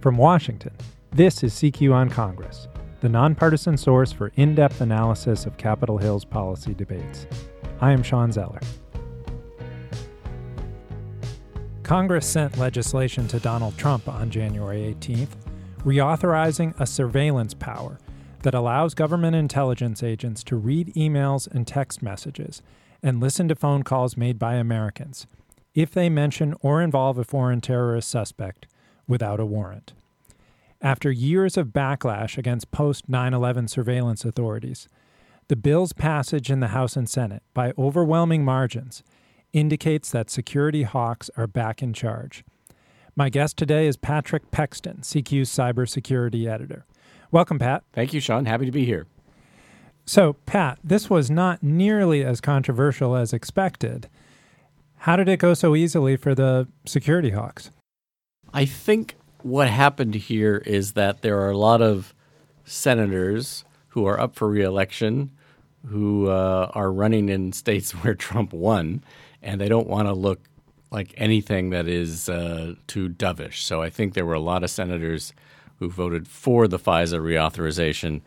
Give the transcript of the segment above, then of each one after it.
From Washington, this is CQ on Congress, the nonpartisan source for in-depth analysis of Capitol Hill's policy debates. I am Sean Zeller. Congress sent legislation to Donald Trump on January 18th, reauthorizing a surveillance power that allows government intelligence agents to read emails and text messages and listen to phone calls made by Americans if they mention or involve a foreign terrorist suspect without a warrant. After years of backlash against post-9/11 surveillance authorities, the bill's passage in the House and Senate by overwhelming margins indicates that security hawks are back in charge. My guest today is Patrick Pexton, CQ's cybersecurity editor. Welcome, Pat. Thank you, Sean. Happy to be here. So, Pat, this was not nearly as controversial as expected. How did it go so easily for the security hawks? I think what happened here is that there are a lot of senators who are up for re-election who are running in states where Trump won, and they don't want to look like anything that is too dovish. So I think there were a lot of senators who voted for the FISA reauthorization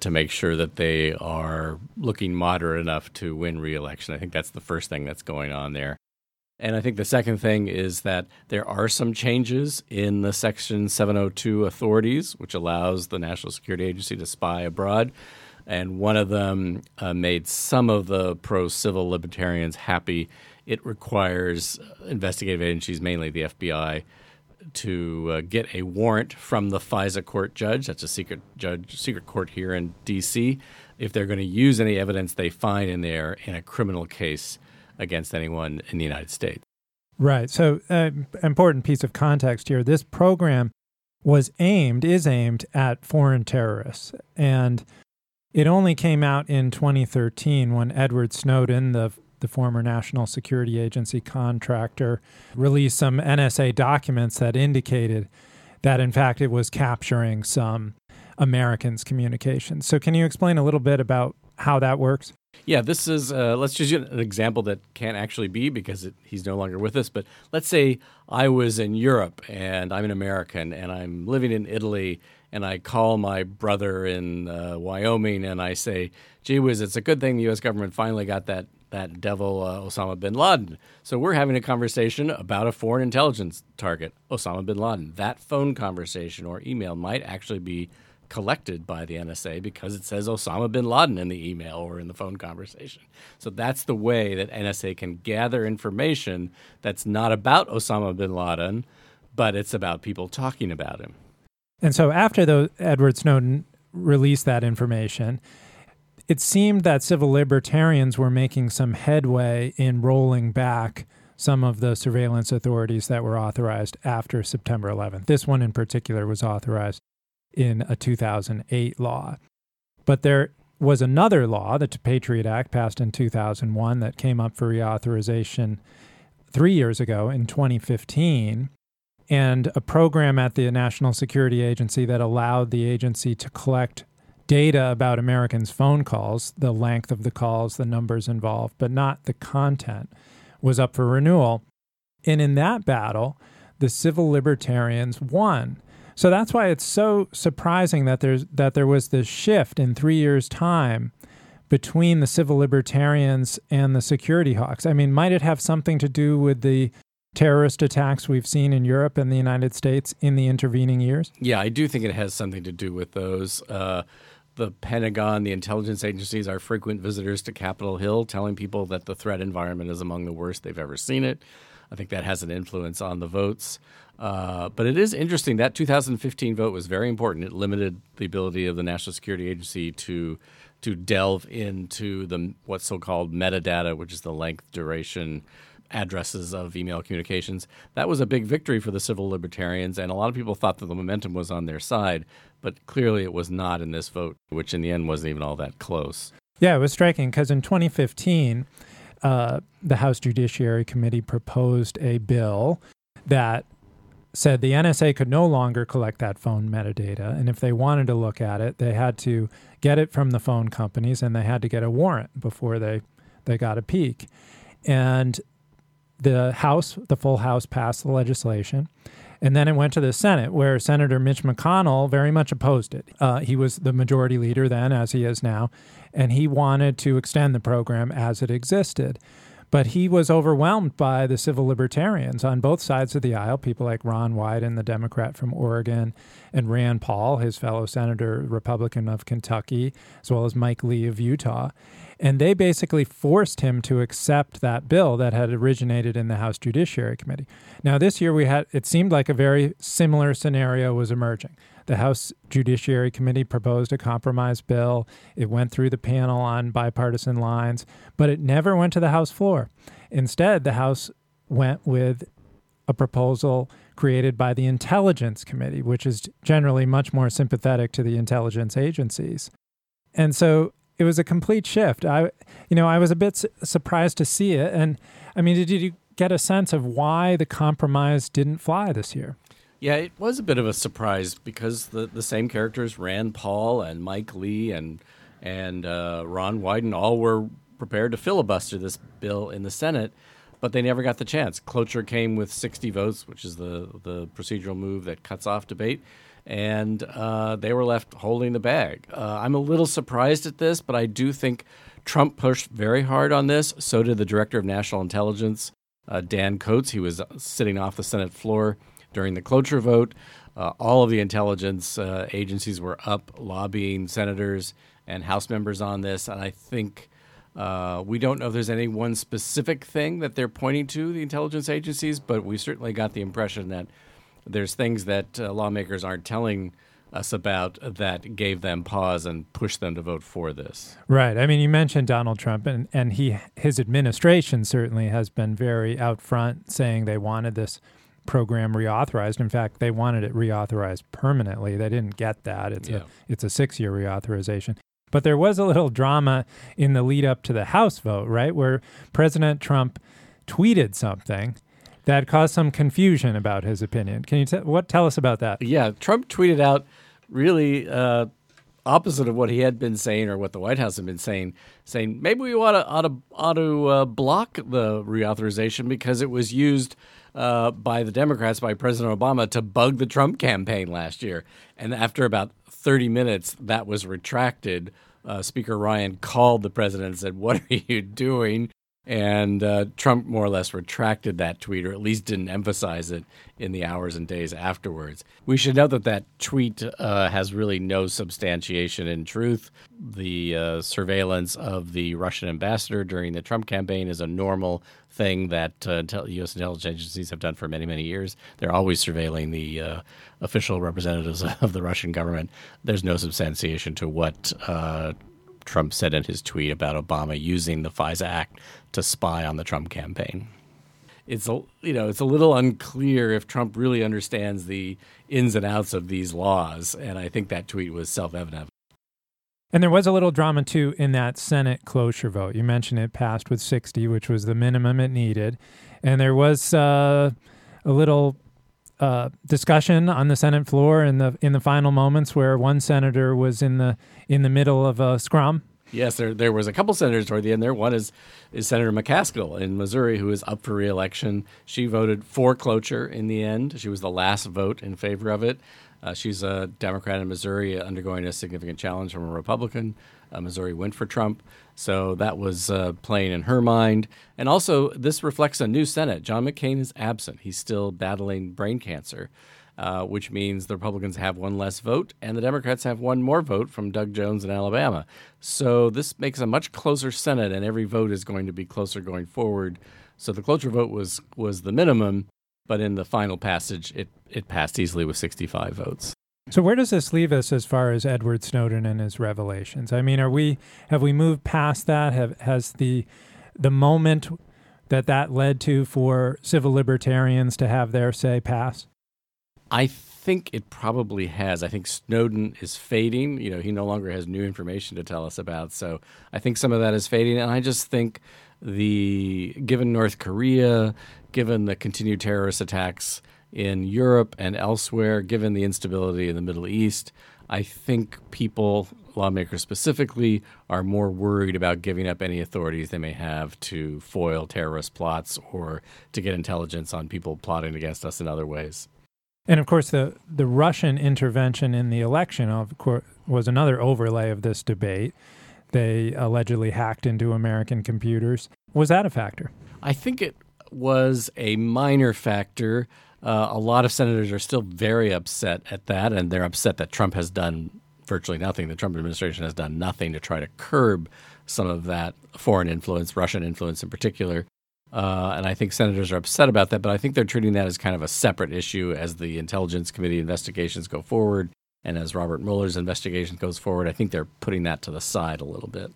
to make sure that they are looking moderate enough to win re-election. I think that's the first thing that's going on there. And I think the second thing is that there are some changes in the Section 702 authorities, which allows the National Security Agency to spy abroad. And one of them made some of the pro-civil libertarians happy. It requires investigative agencies, mainly the FBI, to get a warrant from the FISA court judge. That's a secret court here in D.C. if they're going to use any evidence they find in there in a criminal case against anyone in the United States. Right. So important piece of context here. This program is aimed at foreign terrorists. And it only came out in 2013 when Edward Snowden, the former National Security Agency contractor, released some NSA documents that indicated that, in fact, it was capturing some Americans' communications. So can you explain a little bit about how that works? Yeah, this is, let's just use an example that can't actually be because he's no longer with us, but let's say I was in Europe and I'm an American and I'm living in Italy and I call my brother in Wyoming and I say, gee whiz, it's a good thing the U.S. government finally got that devil Osama bin Laden. So we're having a conversation about a foreign intelligence target, Osama bin Laden. That phone conversation or email might actually be collected by the NSA because it says Osama bin Laden in the email or in the phone conversation. So that's the way that NSA can gather information that's not about Osama bin Laden, but it's about people talking about him. And so after Edward Snowden released that information, it seemed that civil libertarians were making some headway in rolling back some of the surveillance authorities that were authorized after September 11th. This one in particular was authorized in a 2008 law. But there was another law, the Patriot Act, passed in 2001, that came up for reauthorization 3 years ago in 2015, and a program at the National Security Agency that allowed the agency to collect data about Americans' phone calls, the length of the calls, the numbers involved, but not the content, was up for renewal. And in that battle, the civil libertarians won. So that's why it's so surprising that there was this shift in 3 years' time between the civil libertarians and the security hawks. I mean, might it have something to do with the terrorist attacks we've seen in Europe and the United States in the intervening years? Yeah, I do think it has something to do with those. The Pentagon, the intelligence agencies are frequent visitors to Capitol Hill, telling people that the threat environment is among the worst they've ever seen it. I think that has an influence on the votes. But it is interesting. That 2015 vote was very important. It limited the ability of the National Security Agency to delve into the what's so-called metadata, which is the length, duration, addresses of email communications. That was a big victory for the civil libertarians, and a lot of people thought that the momentum was on their side, but clearly it was not in this vote, which in the end wasn't even all that close. Yeah, it was striking because in 2015, the House Judiciary Committee proposed a bill that said the NSA could no longer collect that phone metadata, and if they wanted to look at it, they had to get it from the phone companies, and they had to get a warrant before they got a peek. And the full House passed the legislation, And then it went to the Senate, where Senator Mitch McConnell very much opposed it. He was the majority leader then, as he is now, and he wanted to extend the program as it existed. But he was overwhelmed by the civil libertarians on both sides of the aisle, people like Ron Wyden, the Democrat from Oregon, and Rand Paul, his fellow senator, Republican of Kentucky, as well as Mike Lee of Utah. And they basically forced him to accept that bill that had originated in the House Judiciary Committee. Now, this year it seemed like a very similar scenario was emerging. The House Judiciary Committee proposed a compromise bill. It went through the panel on bipartisan lines, but it never went to the House floor. Instead, the House went with a proposal created by the Intelligence Committee, which is generally much more sympathetic to the intelligence agencies. And so it was a complete shift. I was a bit surprised to see it. And I mean, did you get a sense of why the compromise didn't fly this year? Yeah, it was a bit of a surprise because the same characters, Rand Paul and Mike Lee and Ron Wyden, all were prepared to filibuster this bill in the Senate, but they never got the chance. Cloture came with 60 votes, which is the procedural move that cuts off debate, and they were left holding the bag. I'm a little surprised at this, but I do think Trump pushed very hard on this. So did the Director of National Intelligence, Dan Coats. He was sitting off the Senate floor during the cloture vote. All of the intelligence agencies were up lobbying senators and House members on this. And I think we don't know if there's any one specific thing that they're pointing to, the intelligence agencies, but we certainly got the impression that there's things that lawmakers aren't telling us about that gave them pause and pushed them to vote for this. Right. I mean, you mentioned Donald Trump, and his administration certainly has been very out front saying they wanted this program reauthorized. In fact, they wanted it reauthorized permanently. They didn't get that. It's a 6-year reauthorization. But there was a little drama in the lead up to the House vote, right, where President Trump tweeted something that caused some confusion about his opinion. Can you tell us about that? Yeah, Trump tweeted out really opposite of what he had been saying or what the White House had been saying maybe we ought to block the reauthorization because it was used by the Democrats, by President Obama, to bug the Trump campaign last year. And after about 30 minutes, that was retracted. Speaker Ryan called the president and said, "What are you doing?" And Trump more or less retracted that tweet, or at least didn't emphasize it in the hours and days afterwards. We should note that that tweet has really no substantiation in truth. The surveillance of the Russian ambassador during the Trump campaign is a normal thing that U.S. intelligence agencies have done for many, many years. They're always surveilling the official representatives of the Russian government. There's no substantiation to what Trump said in his tweet about Obama using the FISA Act to spy on the Trump campaign. It's a little unclear if Trump really understands the ins and outs of these laws, and I think that tweet was self-evident. And there was a little drama, too, in that Senate cloture vote. You mentioned it passed with 60, which was the minimum it needed. And there was a little discussion on the Senate floor in the final moments where one senator was in the middle of a scrum. Yes, there was a couple senators toward the end there. One is Senator McCaskill in Missouri, who is up for re-election. She voted for cloture in the end. She was the last vote in favor of it. She's a Democrat in Missouri undergoing a significant challenge from a Republican. Missouri went for Trump. So that was playing in her mind. And also, this reflects a new Senate. John McCain is absent. He's still battling brain cancer, which means the Republicans have one less vote and the Democrats have one more vote from Doug Jones in Alabama. So this makes a much closer Senate, and every vote is going to be closer going forward. So the cloture vote was the minimum. But in the final passage, it passed easily with 65 votes. So where does this leave us as far as Edward Snowden and his revelations? I mean, have we moved past that? Has the moment that led to for civil libertarians to have their say pass? I think it probably has. I think Snowden is fading. You know, he no longer has new information to tell us about. So I think some of that is fading. And I just think given North Korea, given the continued terrorist attacks in Europe and elsewhere, given the instability in the Middle East, I think people, lawmakers specifically, are more worried about giving up any authorities they may have to foil terrorist plots or to get intelligence on people plotting against us in other ways. And of course, the Russian intervention in the election, of course, was another overlay of this debate. They allegedly hacked into American computers. Was that a factor? I think it was a minor factor. A lot of senators are still very upset at that, and they're upset that Trump has done virtually nothing. The Trump administration has done nothing to try to curb some of that foreign influence, Russian influence in particular. And I think senators are upset about that, but I think they're treating that as kind of a separate issue as the Intelligence Committee investigations go forward and as Robert Mueller's investigation goes forward. I think they're putting that to the side a little bit.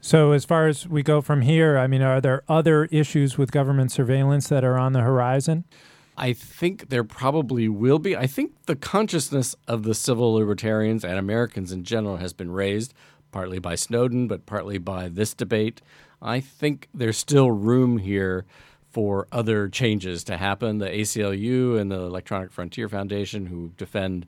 So as far as we go from here, I mean, are there other issues with government surveillance that are on the horizon? I think there probably will be. I think the consciousness of the civil libertarians and Americans in general has been raised, partly by Snowden, but partly by this debate. I think there's still room here for other changes to happen. The ACLU and the Electronic Frontier Foundation, who defend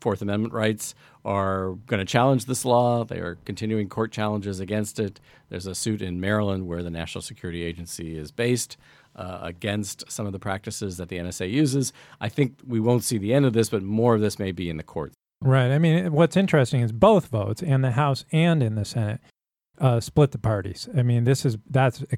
Fourth Amendment rights, are going to challenge this law. They are continuing court challenges against it. There's a suit in Maryland where the National Security Agency is based against some of the practices that the NSA uses. I think we won't see the end of this, but more of this may be in the courts. Right. I mean, what's interesting is both votes in the House and in the Senate split the parties. I mean, that's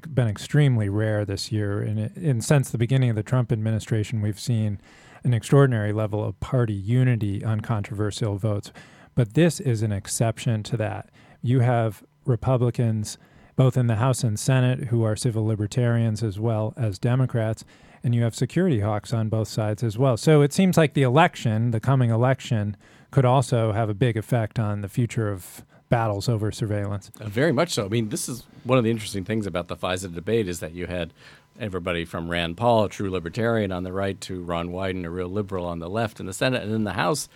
been extremely rare this year, and since the beginning of the Trump administration, we've seen an extraordinary level of party unity on controversial votes. But this is an exception to that. You have Republicans, both in the House and Senate, who are civil libertarians as well as Democrats, and you have security hawks on both sides as well. So it seems like the coming election, could also have a big effect on the future of battles over surveillance. Very much so. I mean, this is one of the interesting things about the FISA debate is that you had everybody from Rand Paul, a true libertarian on the right, to Ron Wyden, a real liberal on the left in the Senate. And in the House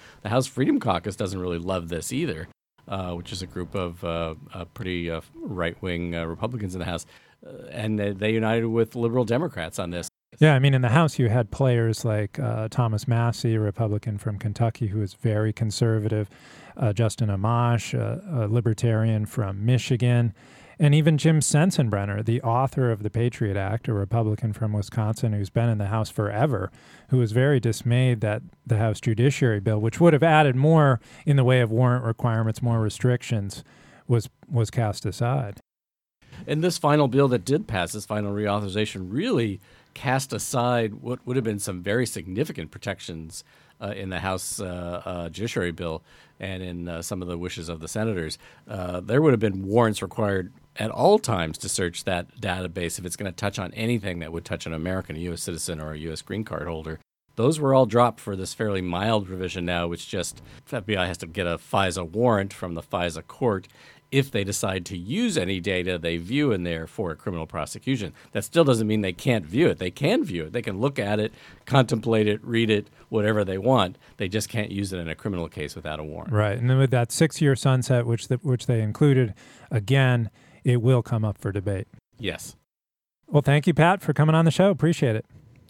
Freedom Caucus doesn't really love this either, which is a group of pretty right-wing Republicans in the House. And they united with liberal Democrats on this. Yeah, I mean, in the House, you had players like Thomas Massie, a Republican from Kentucky who is very conservative, Justin Amash, a libertarian from Michigan, and even Jim Sensenbrenner, the author of the Patriot Act, a Republican from Wisconsin who's been in the House forever, who was very dismayed that the House Judiciary Bill, which would have added more in the way of warrant requirements, more restrictions, was cast aside. And this final bill that did pass, this final reauthorization, really cast aside what would have been some very significant protections in the House Judiciary Bill and in some of the wishes of the senators. There would have been warrants required at all times to search that database if it's going to touch on anything that would touch an American, a U.S. citizen, or a U.S. green card holder. Those were all dropped for this fairly mild provision now, which just the FBI has to get a FISA warrant from the FISA court if they decide to use any data they view in there for a criminal prosecution. That still doesn't mean they can't view it. They can view it. They can look at it, contemplate it, read it, whatever they want. They just can't use it in a criminal case without a warrant. Right. And then with that 6-year sunset, which they included, again, it will come up for debate. Yes. Well, thank you, Pat, for coming on the show. Appreciate it.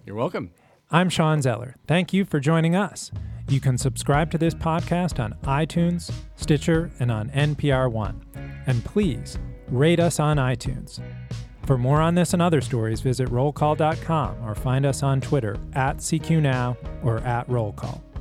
You're welcome. I'm Sean Zeller. Thank you for joining us. You can subscribe to this podcast on iTunes, Stitcher, and on NPR One. And please, rate us on iTunes. For more on this and other stories, visit RollCall.com or find us on Twitter @CQNow or @RollCall.